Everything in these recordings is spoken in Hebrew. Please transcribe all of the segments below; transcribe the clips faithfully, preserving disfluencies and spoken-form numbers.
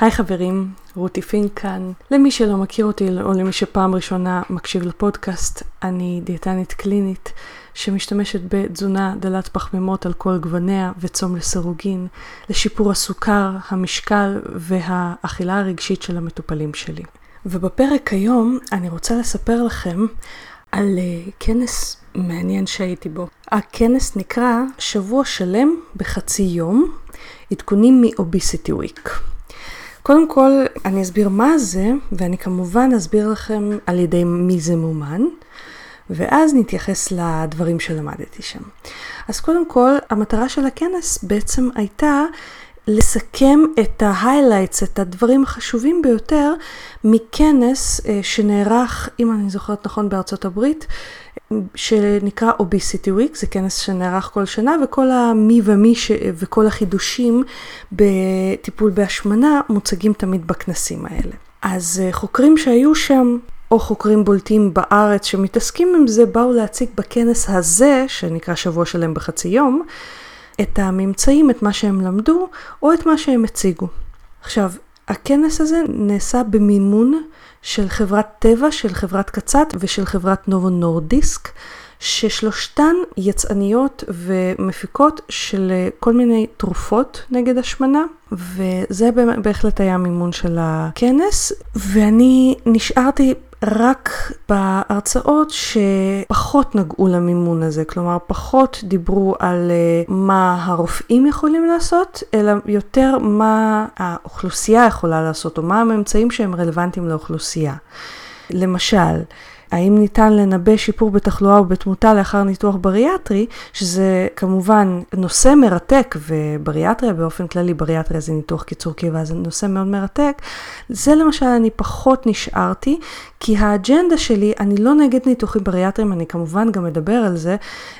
היי חברים, רותי פינק כאן. למי שלא מכיר אותי או למי שפעם ראשונה מקשיב לפודקאסט, אני דיאטנית קלינית שמשתמשת בתזונה דלת פחמימות על כל גווניה וצום לסירוגין, לשיפור הסוכר, המשקל והאכילה הרגשית של המטופלים שלי. ובפרק היום אני רוצה לספר לכם על כנס מעניין שהייתי בו. הכנס נקרא שבוע שלם בחצי יום, עדכונים מ-Obesity Week. קודם כל, אני אסביר מה זה, ואני כמובן אסביר לכם על ידי מי זה מומן, ואז נתייחס לדברים שלמדתי שם. אז קודם כל, המטרה של הכנס בעצם הייתה לסכם את ה-highlights, את הדברים החשובים ביותר, מכנס שנערך, אם אני זוכרת נכון, בארצות הברית, שנקרא Obesity Week, זה כנס שנערך כל שנה, וכל המי ומי ש... וכל החידושים בטיפול בהשמנה מוצגים תמיד בכנסים האלה. אז חוקרים שהיו שם, או חוקרים בולטים בארץ שמתעסקים עם זה, באו להציג בכנס הזה, שנקרא שבוע שלם בחצי יום, את הממצאים, את מה שהם למדו, או את מה שהם הציגו. עכשיו, הכנס הזה נעשה במימון של חברת טבע, של חברת קצת ושל חברת נובו נורדיסק, ששלושתן יצאניות ומפיקות של כל מיני תרופות נגד השמנה, וזה בהחלט היה מימון של הכנס, ואני נשארתי רק בהרצאות שפחות נגעו למימון הזה, כלומר פחות דיברו על מה הרופאים יכולים לעשות, אלא יותר מה האוכלוסייה יכולה לעשות, או מה הממצאים שהם רלוונטיים לאוכלוסייה. למשל, האם ניתן לנבא שיפור בתחלואה ובתמותה לאחר ניתוח בריאטרי, שזה כמובן נושא מרתק, ובריאטריה באופן כללי, בריאטריה זה ניתוח קיצור קיבה, זה נושא מאוד מרתק. זה למשל אני פחות נשארתי, כי האג'נדה שלי, אני לא נגד ניתוחים בריאטריים, אני כמובן גם מדבר על זה,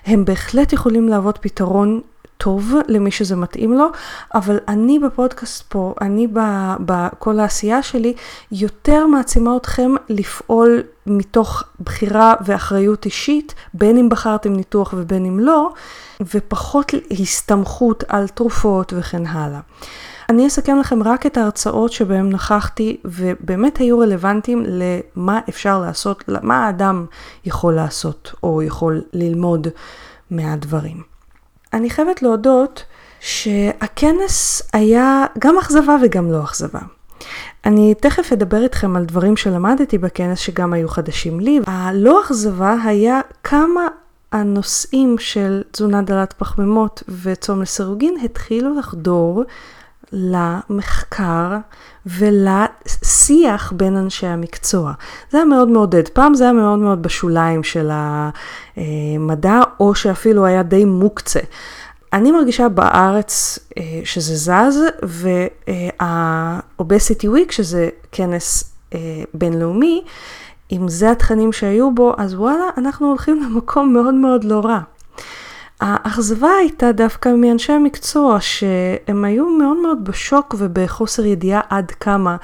הם בהחלט יכולים להוות פתרון טוב למי שזה מתאים לו, אבל אני בפודקאסט פה, אני בכל העשייה שלי, יותר מעצימה אתכם לפעול מתוך בחירה ואחריות אישית, בין אם בחרתם ניתוח ובין אם לא, ופחות הסתמכות על תרופות וכן הלאה. אני אסכם לכם רק את ההרצאות שבהם נכחתי, ובאמת היו רלוונטיים למה אפשר לעשות, מה האדם יכול לעשות או יכול ללמוד מהדברים. אני חייבת להודות שהכנס היה גם אכזבה וגם לא אכזבה. אני תכף אדבר איתכם על דברים שלמדתי בכנס שגם היו חדשים לי. הלא אכזבה היה כמה הנושאים של תזונה דלת פחמימות וצום לסירוגין התחילו לחדור למחקר ולשיח בין אנשי המקצוע. זה היה מאוד מעודד. פעם זה היה מאוד מאוד בשוליים של המדע, או שאפילו היה די מוקצה. אני מרגישה בארץ שזה זז, וה-Obesity Week, שזה כנס בינלאומי, אם זה התכנים שהיו בו, אז וואלה, אנחנו הולכים למקום מאוד מאוד לא רע. האכזבה הייתה דווקא מאנשי המקצוע שהם היו מאוד מאוד בשוק ובחוסר ידיעה עד כמה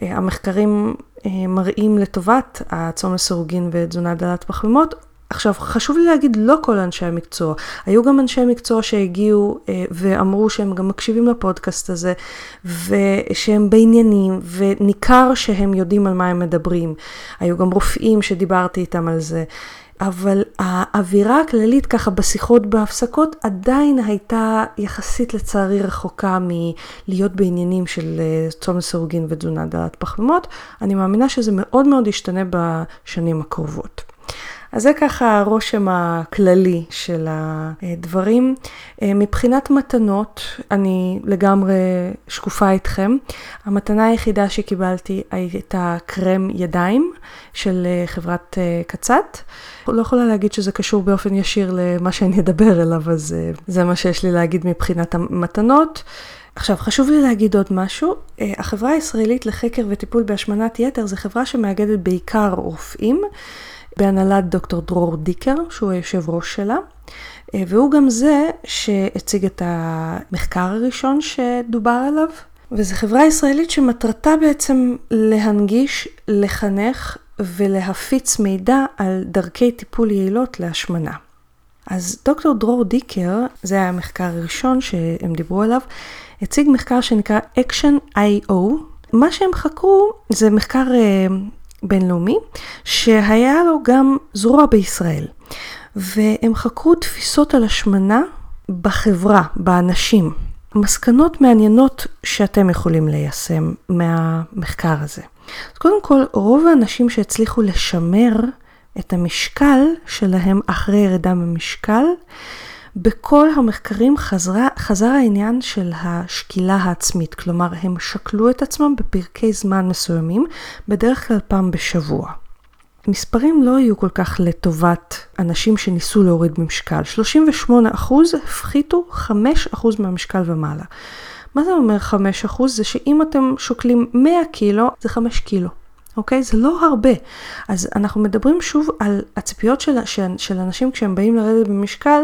המחקרים מראים לטובת הצום לסירוגין ותזונה דלת פחמימות. עכשיו, חשוב לי להגיד, לא כל אנשי המקצוע. היו גם אנשי מקצוע שהגיעו ואמרו שהם גם מקשיבים לפודקאסט הזה, ושהם בעניינים, וניכר שהם יודעים על מה הם מדברים. היו גם רופאים שדיברתי איתם על זה. אבל האווירה הכללית ככה בשיחות בהפסקות עדיין הייתה יחסית לצערי רחוקה מלהיות בעניינים של צום לסירוגין ותזונה דלת פחמימות. אני מאמינה שזה מאוד מאוד ישתנה בשנים הקרובות. אז זה ככה הרושם הכללי של הדברים. מבחינת מתנות, אני לגמרי שקופה איתכם. המתנה היחידה שקיבלתי הייתה קרם ידיים של חברת קצת. לא יכולה להגיד שזה קשור באופן ישיר למה שאני אדבר אליו, אז זה מה שיש לי להגיד מבחינת המתנות. עכשיו, חשוב לי להגיד עוד משהו. החברה הישראלית לחקר וטיפול בהשמנת יתר זו חברה שמאגדת בעיקר רופאים, בהנהלת דוקטור דרור דיקר, שהוא היושב ראש שלה. והוא גם זה שהציג את המחקר הראשון שדובר עליו. וזו חברה ישראלית שמטרתה בעצם להנגיש, לחנך ולהפיץ מידע על דרכי טיפול יעילות להשמנה. אז דוקטור דרור דיקר, זה היה המחקר הראשון שהם דיברו עליו, הציג מחקר שנקרא אקשן דוט איי או. מה שהם חקרו זה מחקר בינלאומי, שהיה לו גם זרוע בישראל. והם חקרו תפיסות על השמנה בחברה, באנשים. מסקנות מעניינות שאתם יכולים ליישם מהמחקר הזה. אז קודם כל, רוב האנשים שהצליחו לשמר את המשקל שלהם אחרי ירידה ממשקל, בכל המחקרים חזרה, חזר העניין של השקילה העצמית, כלומר הם שקלו את עצמם בפרקי זמן מסוימים, בדרך כלל פעם בשבוע. מספרים לא היו כל כך לטובת אנשים שניסו להוריד ממשקל, שלושים ושמונה אחוז הפחיתו חמישה אחוז מהמשקל ומעלה. מה זה אומר חמישה אחוז? זה שאם אתם שוקלים מאה קילו, זה חמישה קילו. אוקיי? זה לא הרבה. אז אנחנו מדברים שוב על הציפיות של, של, של אנשים כשהם באים לרדת במשקל,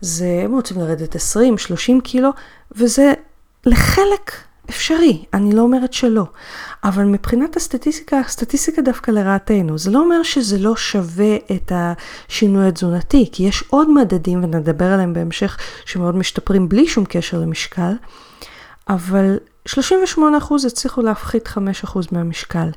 זה, הם רוצים לרדת עשרים, שלושים קילו, וזה לחלק אפשרי. אני לא אומרת שלא. אבל מבחינת הסטטיסטיקה, הסטטיסטיקה דווקא לרעתנו. זה לא אומר שזה לא שווה את השינוי התזונתי, כי יש עוד מדדים, ונדבר עליהם בהמשך, שמאוד משתפרים בלי שום קשר למשקל. אבל שלושים ושמונה אחוז הצליחו להפחית חמישה אחוז מהמשקל.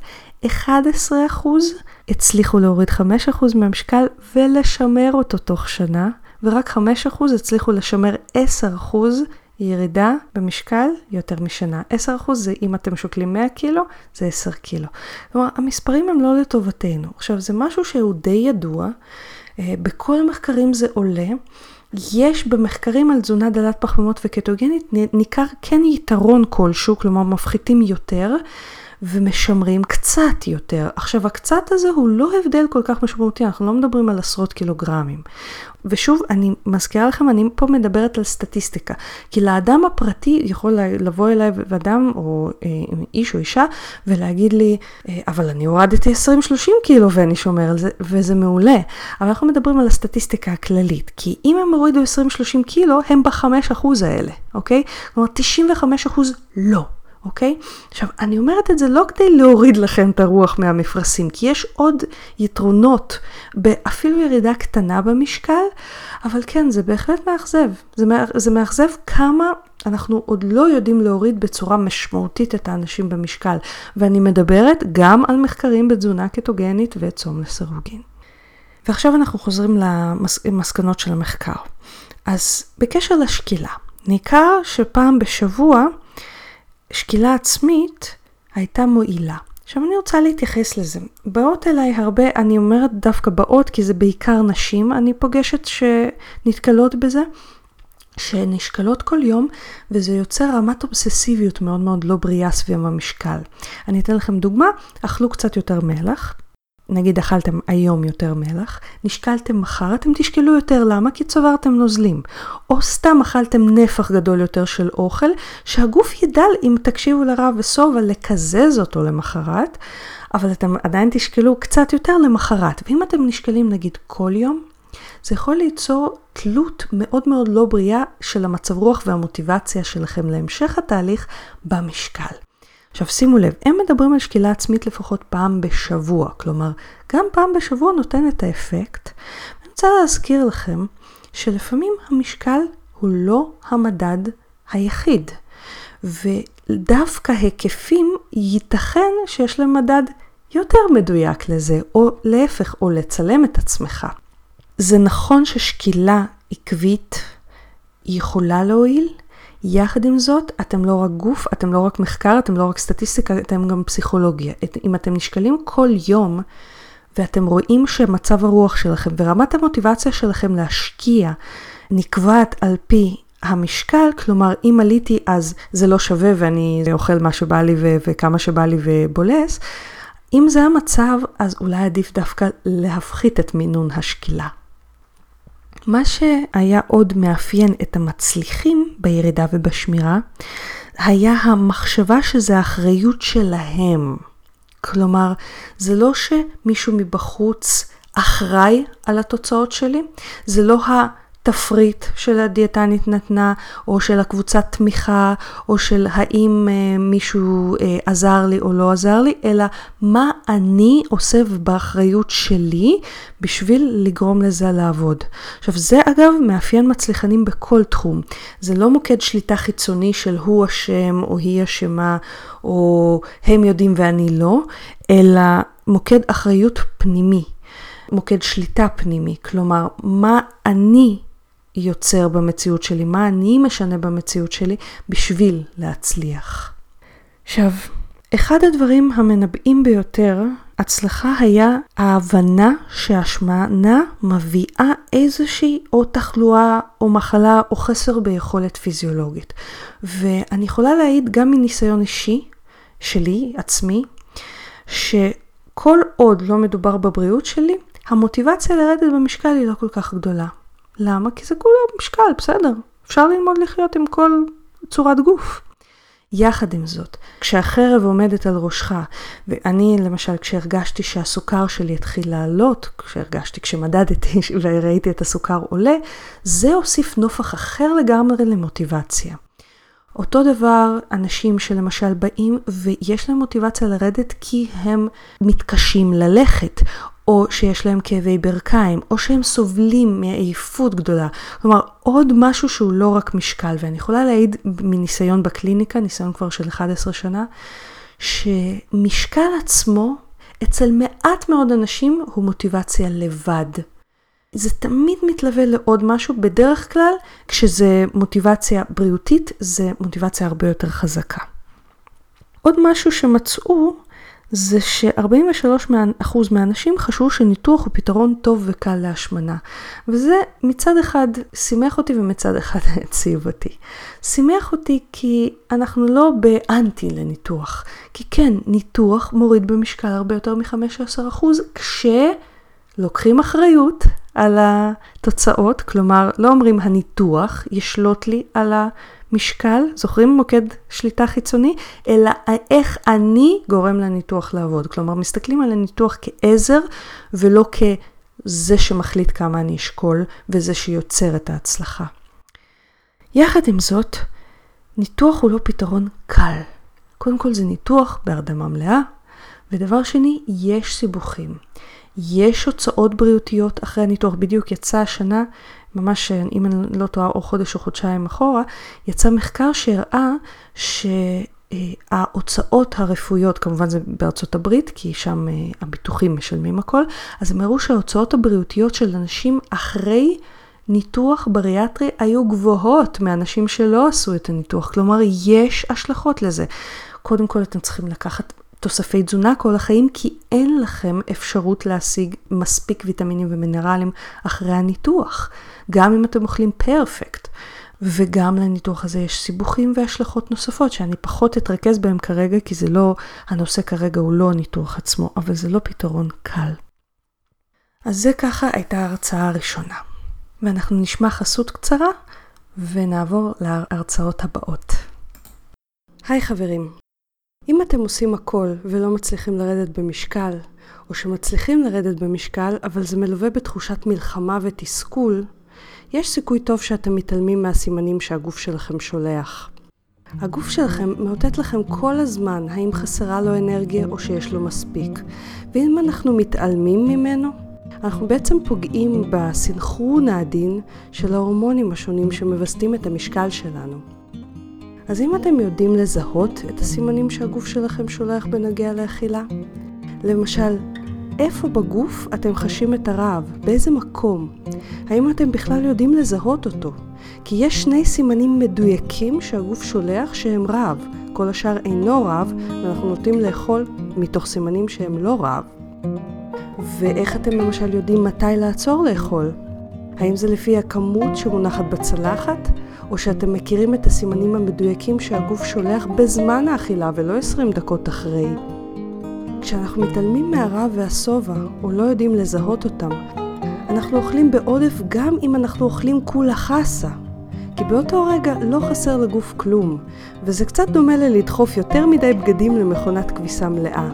אחת עשרה אחוז הצליחו להוריד חמישה אחוז מהמשקל ולשמר אותו תוך שנה, ורק חמישה אחוז הצליחו לשמר עשרה אחוז ירידה במשקל יותר משנה. עשרה אחוז זה אם אתם שוקלים מאה קילו, זה עשרה קילו. כלומר, המספרים הם לא לטובתנו. עכשיו, זה משהו שהוא די ידוע, בכל המחקרים זה עולה, יש במחקרים על תזונה דלת פחמימות וקטוגנית ניכר כן יתרון כלשהו, כלומר מפחיתים יותר ומשמרים קצת יותר. עכשיו הקצת הזה הוא לא הבדל כל כך משמעותי, אנחנו לא מדברים על עשרות קילוגרמים. ושוב, אני מזכירה לכם, אני פה מדברת על סטטיסטיקה, כי לאדם הפרטי יכול לבוא אליי אדם או איש או אישה ולהגיד לי, אבל אני הורדתי עשרים שלושים קילו ואני שומר על זה, וזה מעולה. אבל אנחנו מדברים על הסטטיסטיקה הכללית, כי אם הם הורידו עשרים שלושים קילו, הם ב-חמישה אחוז האלה, אוקיי? כלומר, תשעים וחמישה אחוז לא. אוקיי? עכשיו, אני אומרת את זה לא כדי להוריד לכם את הרוח מהמפרשים, כי יש עוד יתרונות באפילו ירידה קטנה במשקל, אבל כן, זה בהחלט מאכזב. זה, זה מאכזב כמה אנחנו עוד לא יודעים להוריד בצורה משמעותית את האנשים במשקל. ואני מדברת גם על מחקרים בתזונה קטוגנית וצום לסירוגין. ועכשיו אנחנו חוזרים למסקנות של המחקר. אז בקשר לשקילה, ניכר שפעם בשבוע שקילה עצמית הייתה מועילה. עכשיו אני רוצה להתייחס לזה. באות אליי הרבה, אני אומרת דווקא באות, כי זה בעיקר נשים, אני פוגשת שנתקלות בזה, שנשקלות כל יום, וזה יוצר רמת אובססיביות מאוד מאוד לא בריאה סביב המשקל. אני אתן לכם דוגמה, אכלו קצת יותר מלח, נגיד אכלתם היום יותר מלח, נשקלתם מחר, אתם תשקלו יותר, למה? כי צוברתם נוזלים. או סתם אכלתם נפח גדול יותר של אוכל, שהגוף ידע אם תקשיבו לרעב וסובה לקזז אותו למחרת, אבל אתם עדיין תשקלו קצת יותר למחרת. ואם אתם נשקלים נגיד כל יום, זה יכול ליצור תלות מאוד מאוד לא בריאה של המצב רוח והמוטיבציה שלכם להמשך התהליך במשקל. עכשיו שימו לב, הם מדברים על שקילה עצמית לפחות פעם בשבוע, כלומר גם פעם בשבוע נותן את האפקט. אני רוצה להזכיר לכם שלפעמים המשקל הוא לא המדד היחיד, ודווקא היקפים ייתכן שיש להם מדד יותר מדויק לזה, או להפך, או לצלם את עצמך. זה נכון ששקילה עקבית יכולה להועיל, יחד עם זאת, אתם לא רק גוף, אתם לא רק מחקר, אתם לא רק סטטיסטיקה, אתם גם פסיכולוגיה. אם אתם נשקלים כל יום ואתם רואים שמצב הרוח שלכם ורמת המוטיבציה שלכם להשקיע נקבעת על פי המשקל, כלומר, אם עליתי אז זה לא שווה ואני אוכל מה שבא לי ו- וכמה שבא לי ובולס, אם זה המצב, אז אולי עדיף דווקא להפחית את מינון השקילה. מה שהיה עוד מאפיין את המצליחים בירידה ובשמירה, היה המחשבה שזה האחריות שלהם. כלומר, זה לא שמישהו מבחוץ אחראי על התוצאות שלי, זה לא ה... תפריט של הדיאטנית נתנה, או של הקבוצת תמיכה, או של האם אה, מישהו אה, עזר לי או לא עזר לי, אלא מה אני עושה באחריות שלי בשביל לגרום לזה לעבוד. עכשיו זה אגב מאפיין מצליחנים בכל תחום. זה לא מוקד שליטה חיצוני של הוא אשם או היא אשמה או הם יודעים ואני לא, אלא מוקד אחריות פנימי. מוקד שליטה פנימי, כלומר, מה אני יוצר במציאות שלי, מה אני משנה במציאות שלי בשביל להצליח. עכשיו, אחד הדברים המנבאים ביותר, הצלחה היה ההבנה שהשמנה מביאה איזושהי או תחלואה או מחלה או חסר ביכולת פיזיולוגית. ואני יכולה להעיד גם מניסיון אישי שלי, עצמי, שכל עוד לא מדובר בבריאות שלי, המוטיבציה לרדת במשקל היא לא כל כך גדולה. למה? כי זה כולה משקל, בסדר. אפשר ללמוד לחיות עם כל צורת גוף. יחד עם זאת, כשהחרב עומדת על ראשך, ואני למשל כשהרגשתי שהסוכר שלי התחיל לעלות, כשהרגשתי כשמדדתי וראיתי את הסוכר עולה, זה הוסיף נופח אחר לגמרי למוטיבציה. אותו דבר אנשים שלמשל באים ויש להם מוטיבציה לרדת כי הם מתקשים ללכת, או שיש להם כאבי ברכיים, או שהם סובלים מעייפות גדולה. כלומר, עוד משהו שהוא לא רק משקל, ואני יכולה להעיד מניסיון בקליניקה, ניסיון כבר של אחת עשרה שנה, שמשקל עצמו, אצל מעט מאוד אנשים, הוא מוטיבציה לבד. זה תמיד מתלווה לעוד משהו, בדרך כלל, כשזה מוטיבציה בריאותית, זה מוטיבציה הרבה יותר חזקה. עוד משהו שמצאו, זה ש-ארבעים ושלושה אחוז מהאנשים חשבו שניתוח הוא פתרון טוב וקל להשמנה. וזה מצד אחד שימח אותי ומצד אחד הציב אותי. שימח אותי כי אנחנו לא באנטי לניתוח. כי כן, ניתוח מוריד במשקל הרבה יותר מ-חמש עשרה אחוז כשלוקחים אחריות על התוצאות. כלומר, לא אומרים הניתוח ישלוט לי על ה... משקל, זוכרים מוקד שליטה חיצוני, אלא איך אני גורם לניתוח לעבוד. כלומר, מסתכלים על הניתוח כעזר, ולא כזה שמחליט כמה אני אשקול, וזה שיוצר את ההצלחה. יחד עם זאת, ניתוח הוא לא פתרון קל. קודם כל זה ניתוח בהרדמה מלאה, ודבר שני, יש סיבוכים. יש הוצאות בריאותיות אחרי הניתוח. בדיוק יצא השנה, ממש אם אני לא טועה או חודש או חודשיים אחורה, יצא מחקר שהראה שההוצאות הרפואיות, כמובן זה בארצות הברית, כי שם הביטוחים משלמים הכל, אז הם הראו שההוצאות הבריאותיות של אנשים אחרי ניתוח בריאטרי היו גבוהות מאנשים שלא עשו את הניתוח. כלומר, יש השלכות לזה. קודם כל אתם צריכים לקחת תוספי תזונה כל החיים, כי אין לכם אפשרות להשיג מספיק ויטמינים ומינרלים אחרי הניתוח, גם אם אתם אוכלים פרפקט. וגם לניתוח הזה יש סיבוכים והשלכות נוספות, שאני פחות אתרכז בהם כרגע, כי זה לא, הנושא כרגע הוא לא הניתוח עצמו, אבל זה לא פתרון קל. אז זה ככה הייתה ההרצאה הראשונה. ואנחנו נשמע חסות קצרה, ונעבור להרצאות הבאות. היי חברים. אם אתם עושים הכל ולא מצליחים לרדת במשקל, או שמצליחים לרדת במשקל, אבל זה מלווה בתחושת מלחמה ותסכול, יש סיכוי טוב שאתם מתעלמים מהסימנים שהגוף שלכם שולח. הגוף שלכם מאותת לכם כל הזמן האם חסרה לו אנרגיה או שיש לו מספיק. ואם אנחנו מתעלמים ממנו, אנחנו בעצם פוגעים בסנכרון העדין של ההורמונים השונים שמבסטים את המשקל שלנו. אז אם אתם יודעים לזהות את הסימנים שהגוף שלכם שולח בנוגע לאכילה, למשל, איפה בגוף אתם חשים את הרעב? באיזה מקום? האם אתם בכלל יודעים לזהות אותו? כי יש שני סימנים מדויקים שהגוף שולח שהם רעב. כל השאר אינו רעב, ואנחנו נוטים לאכול מתוך סימנים שהם לא רעב. ואיך אתם למשל יודעים מתי לעצור לאכול? האם זה לפי הכמות שמונחת בצלחת, או שאתם מכירים את הסימנים המדויקים שהגוף שולח בזמן האכילה ולא עשרים דקות אחרי? כשאנחנו מתעלמים מהרעב והסובה, או לא יודעים לזהות אותם, אנחנו אוכלים בעודף גם אם אנחנו אוכלים כולה חסה. כי באותו רגע לא חסר לגוף כלום, וזה קצת דומה ללדחוף יותר מדי בגדים למכונת כביסה מלאה.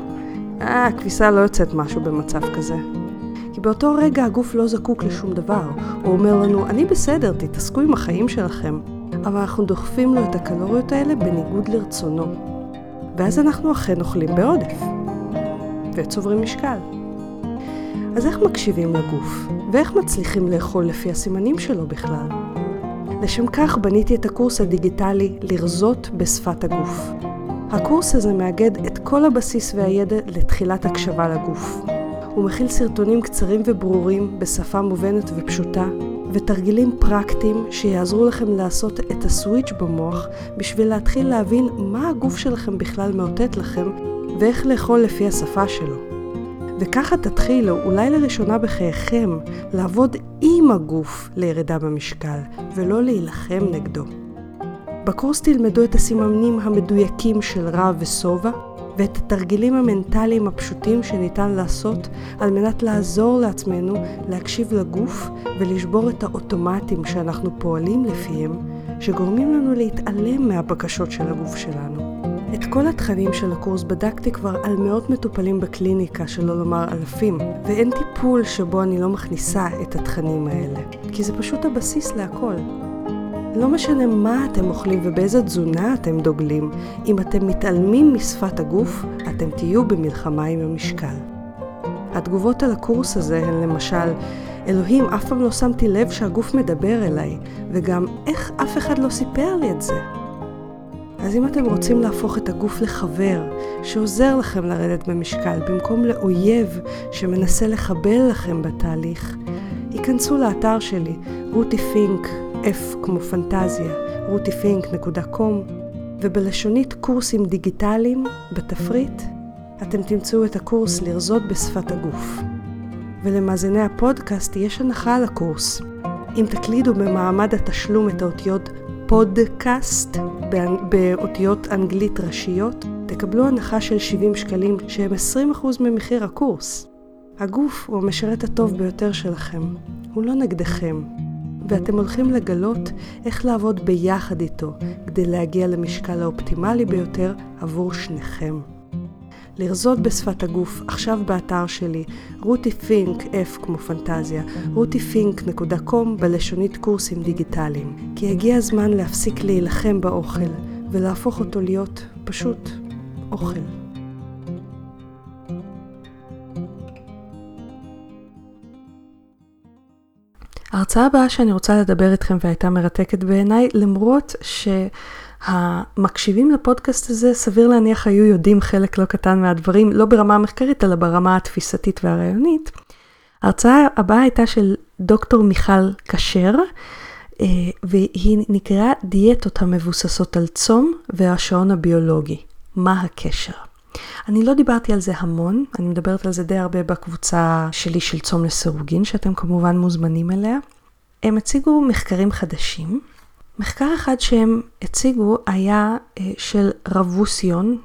אה, הכביסה לא יוצאת משהו במצב כזה. כי באותו רגע הגוף לא זקוק לשום דבר. הוא אומר לנו, אני בסדר, תתעסקו עם החיים שלכם. אבל אנחנו דוחפים לו את הקלוריות האלה בניגוד לרצונו. ואז אנחנו אכן אוכלים בעודף. וצוברים משקל. אז איך מקשיבים לגוף? ואיך מצליחים לאכול לפי הסימנים שלו בכלל? לשם כך בניתי את הקורס הדיגיטלי לרזות בשפת הגוף. הקורס הזה מאגד את כל הבסיס והידע לתחילת הקשבה לגוף. הוא מכיל סרטונים קצרים וברורים בשפה מובנת ופשוטה, ותרגילים פרקטיים שיעזרו לכם לעשות את הסוויץ' במוח בשביל להתחיל להבין מה הגוף שלכם בכלל מאותת לכם ואיך לאכול לפי השפה שלו. וככה תתחילו, אולי לראשונה בחייכם, לעבוד עם הגוף לירידה במשקל, ולא להילחם נגדו. בקורס תלמדו את הסימנים המדויקים של רעב וסובה, ואת התרגילים המנטליים הפשוטים שניתן לעשות על מנת לעזור לעצמנו להקשיב לגוף ולשבור את האוטומטים שאנחנו פועלים לפיהם, שגורמים לנו להתעלם מהבקשות של הגוף שלנו. את כל התכנים של הקורס בדקתי כבר על מאות מטופלים בקליניקה, שלא לומר אלפים, ואין טיפול שבו אני לא מכניסה את התכנים האלה, כי זה פשוט הבסיס להכל. לא משנה מה אתם אוכלים ובאיזה תזונה אתם דוגלים, אם אתם מתעלמים משפת הגוף, אתם תהיו במלחמה עם המשקל. התגובות על הקורס הזה הן למשל, אלוהים, אף פעם לא שמתי לב שהגוף מדבר אליי, וגם איך אף אחד לא סיפר לי את זה. אז אם אתם רוצים להפוך את הגוף לחבר, שעוזר לכם לרדת במשקל, במקום לאויב שמנסה לחבל לכם בתהליך, ייכנסו לאתר שלי, רותי פינק, F כמו פנטזיה, רותי פינק נקודה קום, ובלשונית קורסים דיגיטליים, בתפריט, אתם תמצאו את הקורס לרזות בשפת הגוף. ולמאזיני הפודקאסט יש הנחה על הקורס. אם תקלידו במעמד התשלום את האותיות פודקאסט, באותיות אנגלית ראשיות, תקבלו הנחה של שבעים שקלים שהם עשרים אחוז ממחיר הקורס. הגוף הוא המשרת הטוב ביותר שלכם, הוא לא נגדכם, ואתם הולכים לגלות איך לעבוד ביחד איתו כדי להגיע למשקל האופטימלי ביותר עבור שניכם. לרזות בשפת הגוף עכשיו באתר שלי, רותי פינק, F כמו פנטזיה, רותי פינק נקודה קום בלשונית קורסים דיגיטליים. כי הגיע הזמן להפסיק להילחם באוכל ולהפוך אותו להיות פשוט אוכל. ההרצאה הבאה שאני רוצה לדבר איתכם והייתה מרתקת בעיניי, למרות ש... המקשיבים לפודקאסט הזה סביר להניח היו יודעים חלק לא קטן מהדברים, לא ברמה המחקרית אלא ברמה התפיסתית והרעיונית. ההרצאה הבאה הייתה של דוקטור מיכל קשר, והיא נקראה דיאטות המבוססות על צום והשעון הביולוגי. מה הקשר? אני לא דיברתי על זה המון, אני מדברת על זה די הרבה בקבוצה שלי של צום לסירוגין, שאתם כמובן מוזמנים אליה. הם הציגו מחקרים חדשים. מחקר אחד שהם הציגו היה של רבוסיון,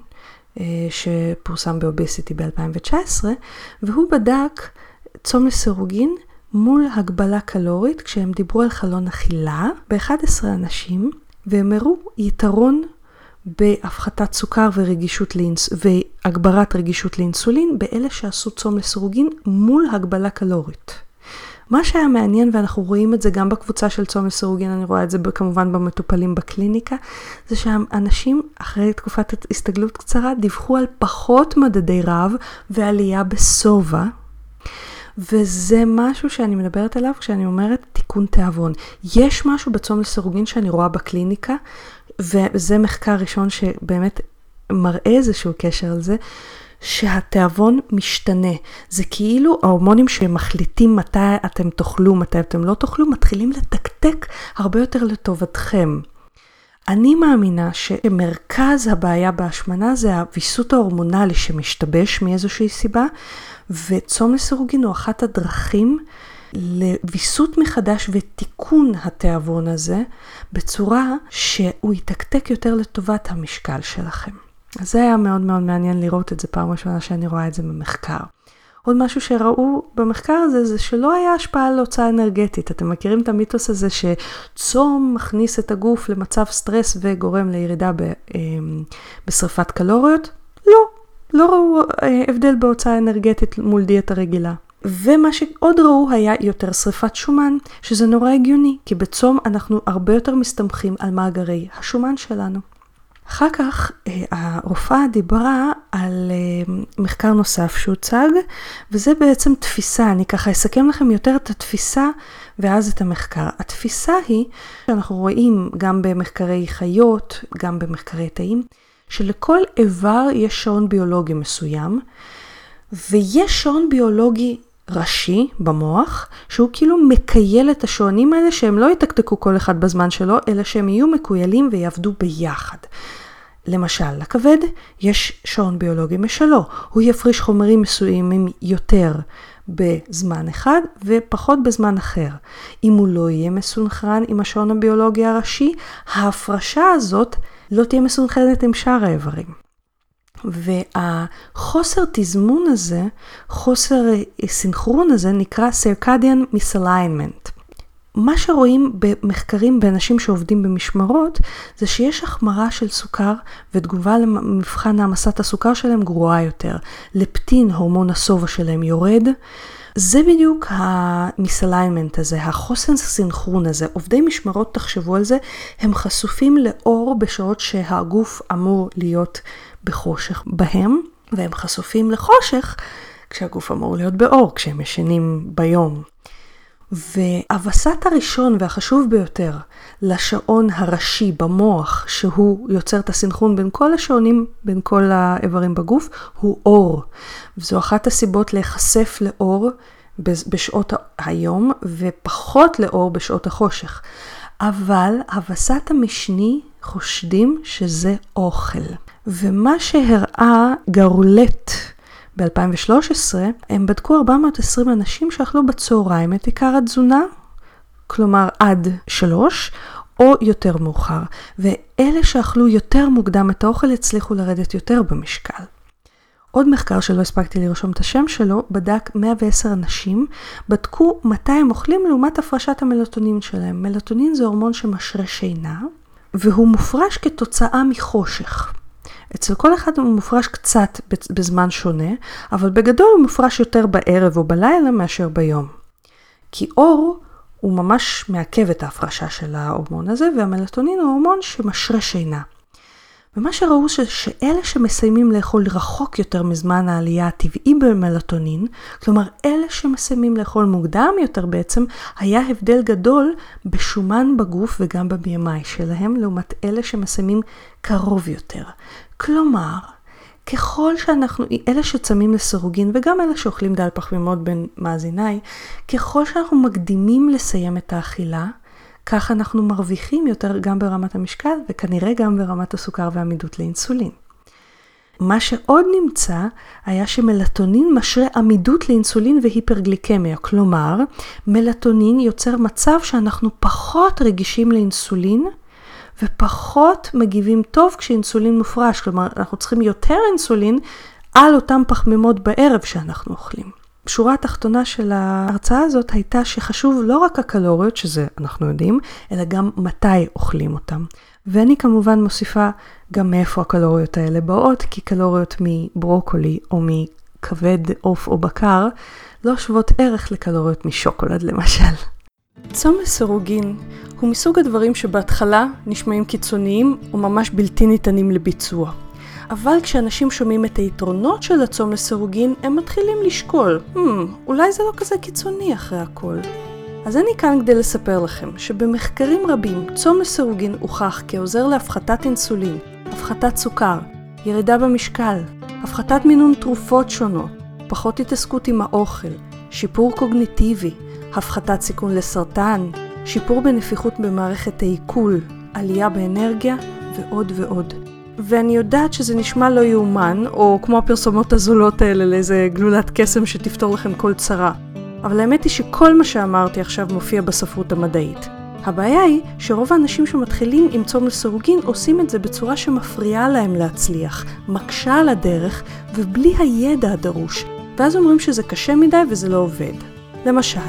שפורסם באובסיטי ב-אלפיים תשע עשרה, והוא בדק צום לסירוגין מול הגבלה קלורית, כשהם דיברו על חלון אכילה, ב-אחד עשר אנשים, והם הראו יתרון בהפחתת סוכר ורגישות לאינס... והגברת רגישות לאינסולין, באלה שעשו צום לסירוגין מול הגבלה קלורית. מה שהיה מעניין, ואנחנו רואים את זה גם בקבוצה של צום לסירוגין, אני רואה את זה כמובן במטופלים בקליניקה, זה שהאנשים אחרי תקופת הסתגלות קצרה דיווחו על פחות מדדי רעב ועלייה בסובה, וזה משהו שאני מדברת עליו כשאני אומרת תיקון תיאבון. יש משהו בצום לסירוגין שאני רואה בקליניקה, וזה מחקר ראשון שבאמת מראה איזשהו קשר על זה, שהתיאבון משתנה. זה כאילו ההורמונים שמחליטים מתי אתם תאכלו, מתי אתם לא תאכלו, מתחילים לתקתק הרבה יותר לטובתכם. אני מאמינה שמרכז הבעיה בהשמנה זה הוויסות ההורמונלי שמשתבש מאיזושהי סיבה, וצום לסירוגין הוא אחת הדרכים לוויסות מחדש ותיקון התיאבון הזה, בצורה שהוא יתקתק יותר לטובת המשקל שלכם. אז זה היה מאוד מאוד מעניין לראות את זה, פעם ראשונה שאני רואה את זה במחקר. עוד משהו שראו במחקר הזה, זה שלא היה השפעה על הוצאה אנרגטית. אתם מכירים את המיתוס הזה שצום מכניס את הגוף למצב סטרס וגורם לירידה ב, בשריפת קלוריות? לא, לא ראו הבדל בהוצאה אנרגטית מול דיאטה רגילה. ומה שעוד ראו היה יותר שריפת שומן, שזה נורא הגיוני, כי בצום אנחנו הרבה יותר מסתמכים על מאגרי השומן שלנו. אחר כך הרופאה דיברה על מחקר נוסף שהוצג, וזה בעצם תפיסה, אני ככה אסכם לכם יותר את התפיסה ואז את המחקר. התפיסה היא שאנחנו רואים גם במחקרי חיות, גם במחקרי תאים, שלכל איבר יש שעון ביולוגי מסוים, ויש שעון ביולוגי ראשי במוח, שהוא כאילו מקייל את השעונים האלה, שהם לא יתקתקו כל אחד בזמן שלו, אלא שהם יהיו מקוילים ויעבדו ביחד. למשל, לכבד יש שעון ביולוגי משלו, הוא יפריש חומרים מסוימים יותר בזמן אחד ופחות בזמן אחר. אם הוא לא יהיה מסונכרן עם השעון הביולוגי הראשי, ההפרשה הזאת לא תהיה מסונכרנת עם שאר האיברים. והחוסר תזמון הזה, חוסר סינכרון הזה, נקרא circadian misalignment. מה שרואים במחקרים באנשים שעובדים במשמרות, זה שיש החמרה של סוכר, ותגובה למבחן העמסת הסוכר שלהם גרועה יותר. לפטין, הורמון הסובה שלהם, יורד. זה בדיוק המיסליינמנט הזה, החוסן הסינכרון הזה. עובדי משמרות, תחשבו על זה, הם חשופים לאור בשעות שהגוף אמור להיות בחושך בהם, והם חשופים לחושך כשהגוף אמור להיות באור, כשהם ישנים ביום. והבסת הראשון והחשוב ביותר לשעון הראשי במוח, שהוא יוצר את הסינכרון בין כל השעונים, בין כל האיברים בגוף, הוא אור. וזו אחת הסיבות להיחשף לאור בשעות היום, ופחות לאור בשעות החושך. אבל הבסת המשני חושדים שזה אוכל. ומה שהראה גרולט ב-אלפיים ושלוש עשרה, הם בדקו ארבע מאות ועשרים אנשים שאכלו בצהריים את עיקר התזונה, כלומר עד שלוש, או יותר מאוחר. ואלה שאכלו יותר מוקדם את האוכל הצליחו לרדת יותר במשקל. עוד מחקר שלא הספקתי לרשום את השם שלו, בדק מאה ועשר אנשים, בדקו מתי הם אוכלים לעומת הפרשת המלטונין שלהם. מלטונין זה הורמון שמשרה שינה, והוא מופרש כתוצאה מחושך. אצל כל אחד הוא מופרש קצת בזמן שונה, אבל בגדול הוא מופרש יותר בערב או בלילה מאשר ביום. כי אור הוא ממש מעכב את ההפרשה של ההורמון הזה, והמלטונין הוא הורמון שמשרה שינה. ומה שראו שאלה שמסיימים לאכול רחוק יותר מזמן העלייה הטבעי במלטונין, כלומר אלה שמסיימים לאכול מוקדם יותר בעצם, היה הבדל גדול בשומן בגוף וגם ב-בי אם איי שלהם, לעומת אלה שמסיימים קרוב יותר. כלומר, ככל שאנחנו, אלה שצמים לסירוגין וגם אלה שאוכלים דל פחמימות בין מאזיני, ככל שאנחנו מקדימים לסיים את האכילה, כך אנחנו מרוויחים יותר גם ברמת המשקל וכנראה גם ברמת הסוכר והעמידות לאינסולין. מה שעוד נמצא היה שמלטונין משרה עמידות לאינסולין והיפרגליקמיה. כלומר, מלטונין יוצר מצב שאנחנו פחות רגישים לאינסולין ופחות מגיבים טוב כשאינסולין מופרש. כלומר, אנחנו צריכים יותר אינסולין על אותם פחמימות בערב שאנחנו אוכלים. שורה התחתונה של ההרצאה הזאת הייתה שחשוב לא רק הקלוריות, שזה אנחנו יודעים, אלא גם מתי אוכלים אותם. ואני כמובן מוסיפה גם מאיפה הקלוריות האלה באות, כי קלוריות מברוקולי או מכבד עוף או בקר לא שוות ערך לקלוריות משוקולד למשל. צום לסירוגין הוא מסוג הדברים שבהתחלה נשמעים קיצוניים או ממש בלתי ניתנים לביצוע. אבל כשאנשים שומעים את היתרונות של הצום לסירוגין, הם מתחילים לשקול, hmm, אולי זה לא כזה קיצוני אחרי הכל. אז אני כאן כדי לספר לכם שבמחקרים רבים צום לסירוגין הוכח כעוזר להפחתת אינסולין, הפחתת סוכר, ירידה במשקל, הפחתת מינון תרופות שונות, פחות התעסקות עם האוכל, שיפור קוגניטיבי, הפחתת סיכון לסרטן, שיפור בנפיחות במערכת העיכול, עלייה באנרגיה ועוד ועוד. ואני יודעת שזה נשמע לא יאומן, או כמו הפרסומות הזולות האלה לאיזה גלולת קסם שתפתור לכם כל צרה. אבל האמת היא שכל מה שאמרתי עכשיו מופיע בספרות המדעית. הבעיה היא שרוב האנשים שמתחילים עם צום לסירוגין עושים את זה בצורה שמפריעה להם להצליח, מקשה על הדרך ובלי הידע הדרוש, ואז אומרים שזה קשה מדי וזה לא עובד. למשל,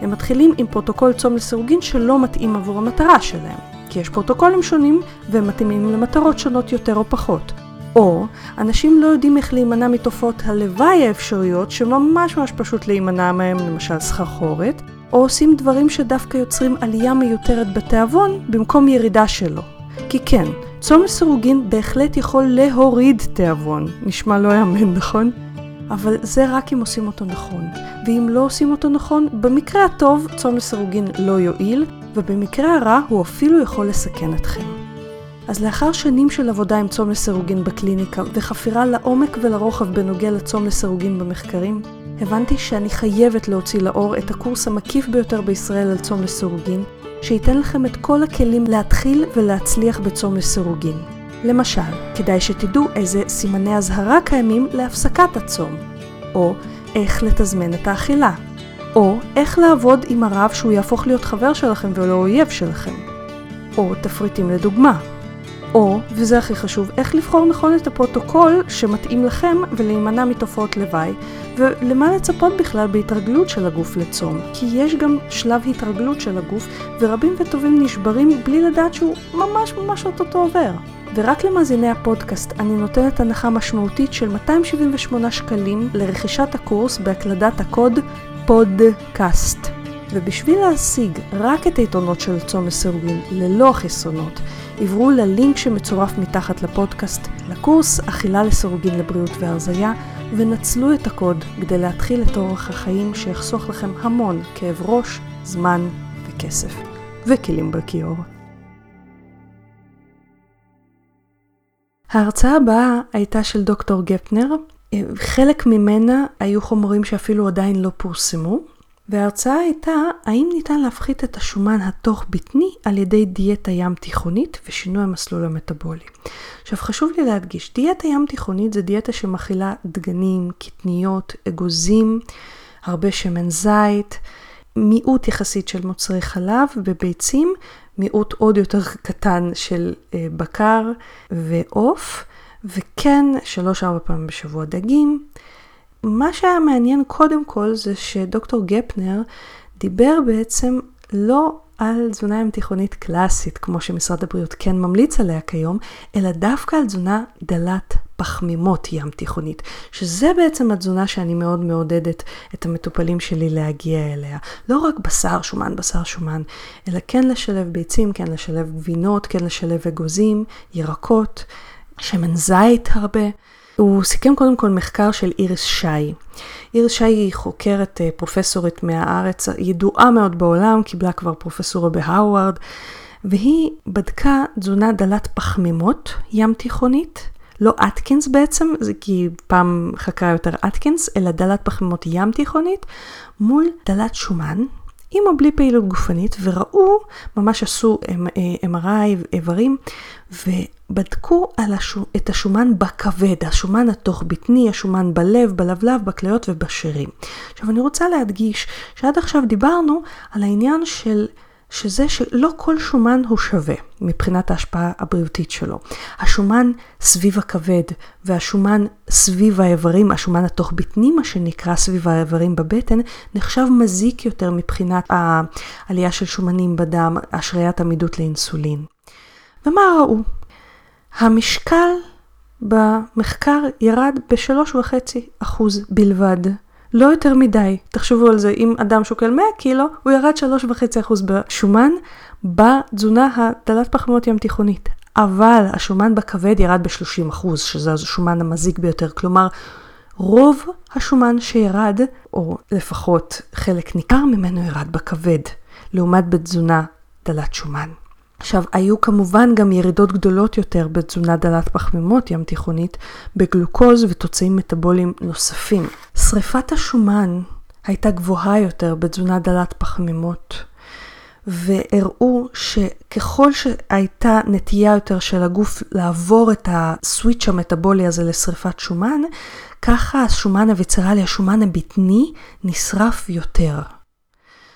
הם מתחילים עם פרוטוקול צום לסירוגין שלא מתאים עבור המטרה שלהם, כי יש פרוטוקולים שונים והם מתאימים למטרות שונות יותר או פחות. או, אנשים לא יודעים איך להימנע מתופעות הלוואי האפשריות שממש ממש פשוט להימנע מהם, למשל סחרחורת, או עושים דברים שדווקא יוצרים עלייה מיותרת בתיאבון במקום ירידה שלו. כי כן, צום לסירוגין בהחלט יכול להוריד תיאבון. נשמע לא יאמן, נכון? אבל זה רק אם עושים אותו נכון. ואם לא עושים אותו נכון, במקרה הטוב צום לסירוגין לא יועיל, ובמקרה הרע הוא אפילו יכול לסכן אתכם. אז לאחר שנים של עבודה עם צום לסירוגין בקליניקה וחפירה לעומק ולרוחב בנוגע לצום לסירוגין במחקרים, הבנתי שאני חייבת להוציא לאור את הקורס המקיף ביותר בישראל על צום לסירוגין, שייתן לכם את כל הכלים להתחיל ולהצליח בצום לסירוגין. למשל, כדאי שתדעו איזה סימני אזהרה קיימים להפסקת הצום, או איך לתזמן את האכילה, או איך לעבוד עם הרב שהוא יהפוך להיות חבר שלכם ולא אויב שלכם, או תפריטים לדוגמה, או, וזה הכי חשוב, איך לבחור נכון את הפרוטוקול שמתאים לכם ולהימנע מתופעות לוואי, ולמה לצפות בכלל בהתרגלות של הגוף לצום, כי יש גם שלב התרגלות של הגוף, ורבים וטובים נשברים בלי לדעת שהוא ממש ממש אותו עובר. ורק למאזיני הפודקאסט אני נותנת הנחה משמעותית של מאתיים שבעים ושמונה שקלים לרכישת הקורס בהקלדת הקוד פודקאסט. ובשביל להשיג רק את היתרונות של צום לסירוגין ללא חיסונות, עברו ללינק שמצורף מתחת לפודקאסט, לקורס אכילה לסירוגין לבריאות והרזיה, ונצלו את הקוד כדי להתחיל את אורח החיים שיחסוך לכם המון כאב ראש, זמן וכסף. וכלים בכיור. ההרצאה הבאה הייתה של דוקטור גפנר, חלק ממנה היו חומרים שאפילו עדיין לא פורסמו, וההרצאה הייתה האם ניתן להפחית את השומן התוך בטני על ידי דיאטה ים תיכונית ושינוי המסלול המטבולי. עכשיו חשוב לי להדגיש, דיאטה ים תיכונית זה דיאטה שמכילה דגנים, קטניות, אגוזים, הרבה שמן זית, מיעוט יחסית של מוצרי חלב בביצים, מיעוט עוד יותר קטן של בקר ועוף, וכן שלוש ארבע פעמים בשבוע דגים. מה שהיה מעניין קודם כל זה שדוקטור גפנר דיבר בעצם לא על תזונה ים תיכונית קלאסית, כמו שמשרד הבריאות כן ממליץ עליה כיום, אלא דווקא על תזונה דלת פחמימות ים תיכונית, שזה בעצם התזונה שאני מאוד מעודדת את המטופלים שלי להגיע אליה. לא רק בשר שומן, בשר שומן, אלא כן לשלב ביצים, כן לשלב גבינות, כן לשלב אגוזים, ירקות, שמן זית הרבה. הוא סיכם קודם כל מחקר של איריס שי. איריס שי היא חוקרת פרופסורית מהארץ, ידועה מאוד בעולם, קיבלה כבר פרופסורה בהארוורד, והיא בדקה תזונה דלת פחמימות ים תיכונית, לא אטקינס בעצם, כי פעם חקרה יותר אטקינס, אלא דלת פחמימות ים תיכונית, מול דלת שומן, עם או בלי פעילות גופנית, וראו, ממש עשו אם אר איי איברים, ובדקו על השו, את השומן בכבד, השומן התוך בטני, השומן בלב, בלבלב, בכליות ובשרים. עכשיו אני רוצה להדגיש שעד עכשיו דיברנו על העניין של שזה שלא כל שומן הוא שווה מבחינת ההשפעה הבריאותית שלו. השומן סביב הכבד והשומן סביב האיברים, השומן התוך בטני, מה שנקרא סביב האיברים בבטן, נחשב מזיק יותר מבחינת העלייה של שומנים בדם, השריית עמידות לאינסולין. ומה ראו? המשקל במחקר ירד ב-שלוש נקודה חמש אחוז בלבד. לא יותר מדי. תחשבו על זה, אם אדם שוקל מאה קילו, הוא ירד שלוש נקודה חמש אחוז בשומן בתזונה הדלת פחמימות ים תיכונית. אבל השומן בכבד ירד ב-שלושים אחוז, שזה השומן המזיק ביותר. כלומר, רוב השומן שירד, או לפחות חלק ניכר ממנו ירד בכבד, לעומת בתזונה דלת שומן. עכשיו, היו כמובן גם ירידות גדולות יותר בתזונה דלת פחמימות ים תיכונית, בגלוקוז ותוצאים מטבוליים נוספים. שריפת השומן הייתה גבוהה יותר בתזונה דלת פחמימות, והראו שככל שהייתה נטייה יותר של הגוף לעבור את הסוויץ' המטבולי הזה לשריפת שומן, ככה השומן הוויצרלי, השומן הבטני, נשרף יותר.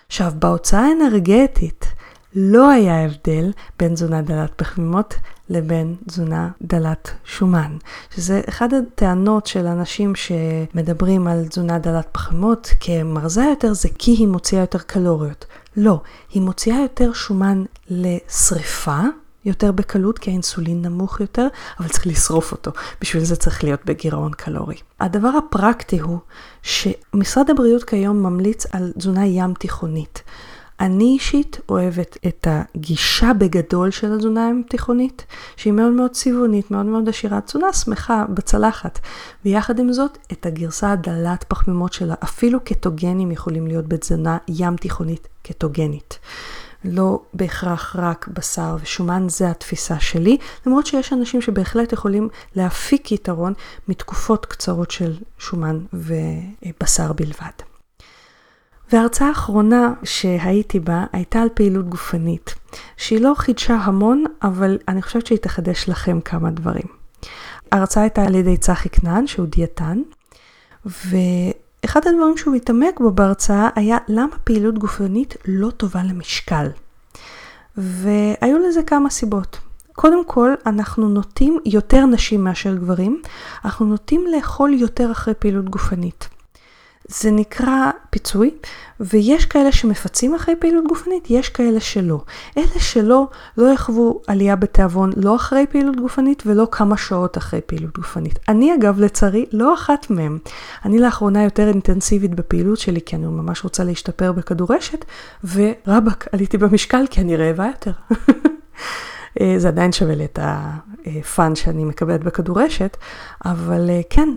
עכשיו, בהוצאה אנרגטית לא היה הבדל בין תזונה דלת פחמימות לבין תזונה דלת שומן. שזה אחד הטענות של אנשים שמדברים על תזונה דלת פחמימות כמרזה יותר, זה כי היא מוציאה יותר קלוריות. לא, היא מוציאה יותר שומן לשריפה, יותר בקלות, כי האינסולין נמוך יותר, אבל צריך לשרוף אותו. בשביל זה צריך להיות בגירעון קלורי. הדבר הפרקטי הוא שמשרד הבריאות כיום ממליץ על תזונה ים תיכונית. אני אישית אוהבת את הגישה בגדול של התזונה הים תיכונית, שהיא מאוד מאוד צבעונית, מאוד מאוד עשירה, תזונה שמחה בצלחת. ויחד עם זאת, את הגרסה הדלת פחמימות שלה, אפילו קטוגנים יכולים להיות בתזונה ים תיכונית קטוגנית. לא בהכרח רק בשר ושומן, זה התפיסה שלי, למרות שיש אנשים שבהחלט יכולים להפיק יתרון מתקופות קצרות של שומן ובשר בלבד. וההרצאה האחרונה שהייתי בה הייתה על פעילות גופנית, שהיא לא חידשה המון, אבל אני חושבת שהיא תחדש לכם כמה דברים. ההרצאה הייתה על ידי צחיק נן, שהוא דיאטן, ו... אחד הדברים שהוא התעמק בו בהרצאה היה למה פעילות גופנית לא טובה למשקל. והיו לזה כמה סיבות. קודם כל, אנחנו נוטים יותר נשים מאשר גברים, אנחנו נוטים לאכול יותר אחרי פעילות גופנית. זה נקרא פיצוי, ויש כאלה שמפצים אחרי פעילות גופנית, יש כאלה שלא. אלה שלא לא יחוו עלייה בתיאבון לא אחרי פעילות גופנית ולא כמה שעות אחרי פעילות גופנית. אני אגב לצערי לא אחת מהם. אני לאחרונה יותר אינטנסיבית בפעילות שלי, כי אני ממש רוצה להשתפר בכדורשת, ורבק עליתי במשקל כי אני רעבה יותר. זה עדיין שווה לי את הפן שאני מקבלת בכדורשת, אבל כן,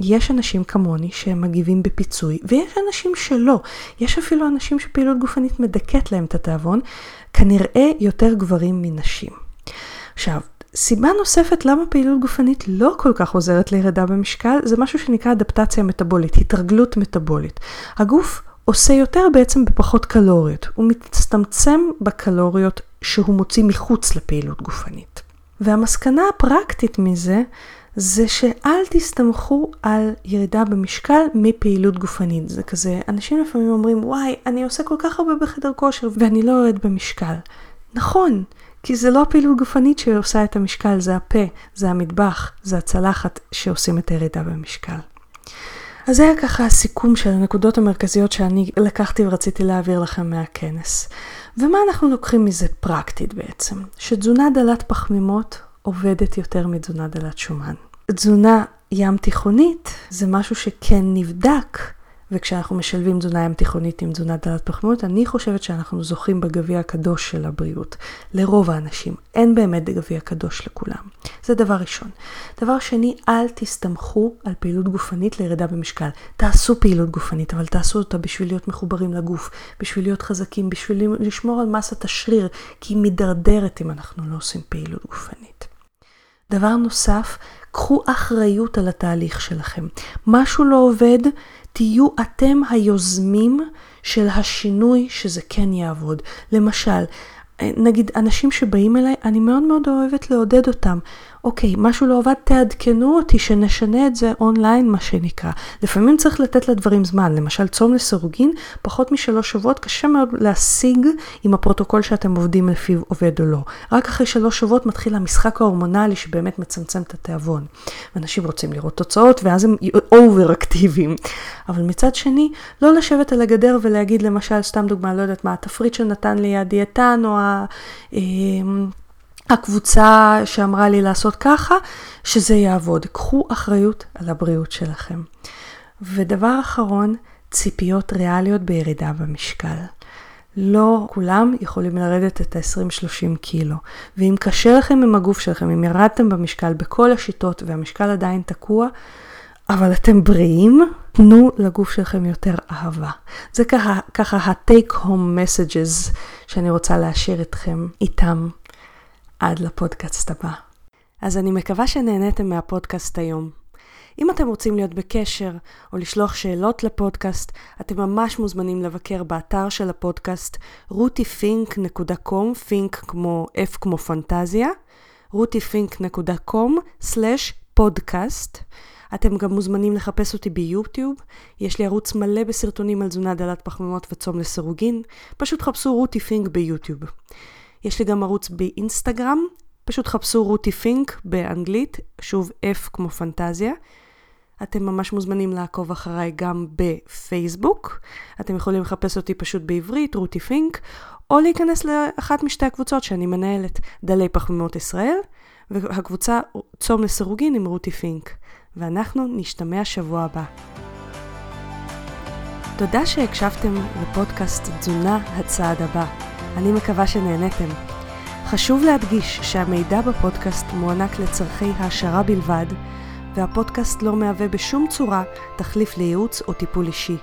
יש אנשים כמוני שמגיבים בפיצוי, ויש אנשים שלא. יש אפילו אנשים שפעילות גופנית מדכאת להם את התאבון, כנראה יותר גברים מנשים. עכשיו, סיבה נוספת למה פעילות גופנית לא כל כך עוזרת לירידה במשקל, זה משהו שנקרא אדפטציה מטבולית, התרגלות מטבולית. הגוף עושה יותר בעצם בפחות קלוריות, הוא מצטמצם בקלוריות שהוא מוציא מחוץ לפעילות גופנית. והמסקנה הפרקטית מזה, זה שאל תסתמכו על ירידה במשקל מפעילות גופנית. זה כזה, אנשים לפעמים אומרים, וואי, אני עושה כל כך הרבה בחדר כושר ואני לא יורד במשקל. נכון, כי זה לא הפעילות גופנית שעושה את המשקל, זה הפה, זה המטבח, זה הצלחת שעושים את הירידה במשקל. אז זה היה ככה הסיכום של הנקודות המרכזיות שאני לקחתי ורציתי להעביר לכם מהכנס. ומה אנחנו לוקחים מזה פרקטית בעצם? שתזונה דלת פחמימות עובדת יותר מתזונה דלת שומן. תזונה ים תיכונית זה משהו שכן נבדק, וכשאנחנו משלבים תזונה ים תיכונית עם תזונה דלת פחמימות, אני חושבת שאנחנו זוכים בגביע הקדוש של הבריאות. לרוב האנשים, אין באמת גביע קדוש לכולם. זה דבר ראשון. דבר שני, אל תסתמכו על פעילות גופנית לירידה במשקל. תעשו פעילות גופנית, אבל תעשו אותה בשביל להיות מחוברים לגוף, בשביל להיות חזקים, בשביל לשמור על מסת השריר, כי היא מדרדרת אם אנחנו לא עושים פעילות גופנית. דבר נוסף, קחו אחריות על התהליך שלכם. משהו לא עובד, תהיו אתם היוזמים של השינוי שזה כן יעבוד. למשל, נגיד אנשים שבאים אליי, אני מאוד מאוד אוהבת לעודד אותם. אוקיי, משהו לא עובד, תעדכנו אותי שנשנה את זה אונליין, מה שנקרא. לפעמים צריך לתת לדברים זמן. למשל, צום לסירוגין, פחות משלוש שבועות, קשה מאוד להשיג אם הפרוטוקול שאתם עובדים לפיו עובד או לא. רק אחרי שלוש שבועות מתחיל המשחק ההורמונלי שבאמת מצמצם את התיאבון. אנשים רוצים לראות תוצאות, ואז הם אובר-אקטיביים. אבל מצד שני, לא לשבת על הגדר ולהגיד, למשל, סתם דוגמה, לא יודעת מה, התפריט שנתן לי הדיאטן או ה... הקבוצה שאמרה לי לעשות ככה, שזה יעבוד. קחו אחריות על הבריאות שלכם. ודבר אחרון, ציפיות ריאליות בירידה במשקל. לא כולם יכולים לרדת את ה-עשרים שלושים קילו. ואם קשה לכם עם הגוף שלכם, אם ירדתם במשקל בכל השיטות והמשקל עדיין תקוע, אבל אתם בריאים, תנו לגוף שלכם יותר אהבה. זה ככה, ככה ה-take home messages שאני רוצה להשאיר אתכם איתם. עד לפודקאסט הבא. אז אני מקווה שנהניתם מהפודקאסט היום. אם אתם רוצים להיות בקשר או לשלוח שאלות לפודקאסט, אתם ממש מוזמנים לבקר באתר של הפודקאסט רוטי פינק נקודה קום, פינק כמו F כמו פנטזיה, רוטי פינק נקודה קום סלש פודקאסט. אתם גם מוזמנים לחפש אותי ביוטיוב, יש לי ערוץ מלא בסרטונים על תזונה דלת פחמימות וצום לסירוגין, פשוט חפשו רוטי פינק ביוטיוב. יש לי גם ערוץ באינסטגרם, פשוט חפשו רוטי פינק באנגלית, שוב F כמו פנטזיה. אתם ממש מוזמנים לעקוב אחריי גם בפייסבוק. אתם יכולים לחפש אותי פשוט בעברית, רוטי פינק, או להיכנס לאחת משתי הקבוצות שאני מנהלת, דלי פחמימות ישראל, והקבוצה צום לסירוגין עם רוטי פינק. ואנחנו נשתמע שבוע הבא. תודה שהקשבתם לפודקאסט תזונה הצעד הבא. אני מקווה שנהנתם. חשוב להדגיש שהמידע בפודקאסט מוענק לצרכי העשרה בלבד, והפודקאסט לא מהווה בשום צורה תחליף לייעוץ או טיפול אישי.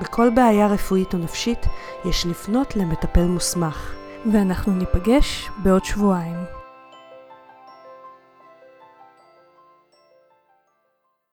בכל בעיה רפואית או נפשית יש לפנות למטפל מוסמך. ואנחנו ניפגש בעוד שבועיים.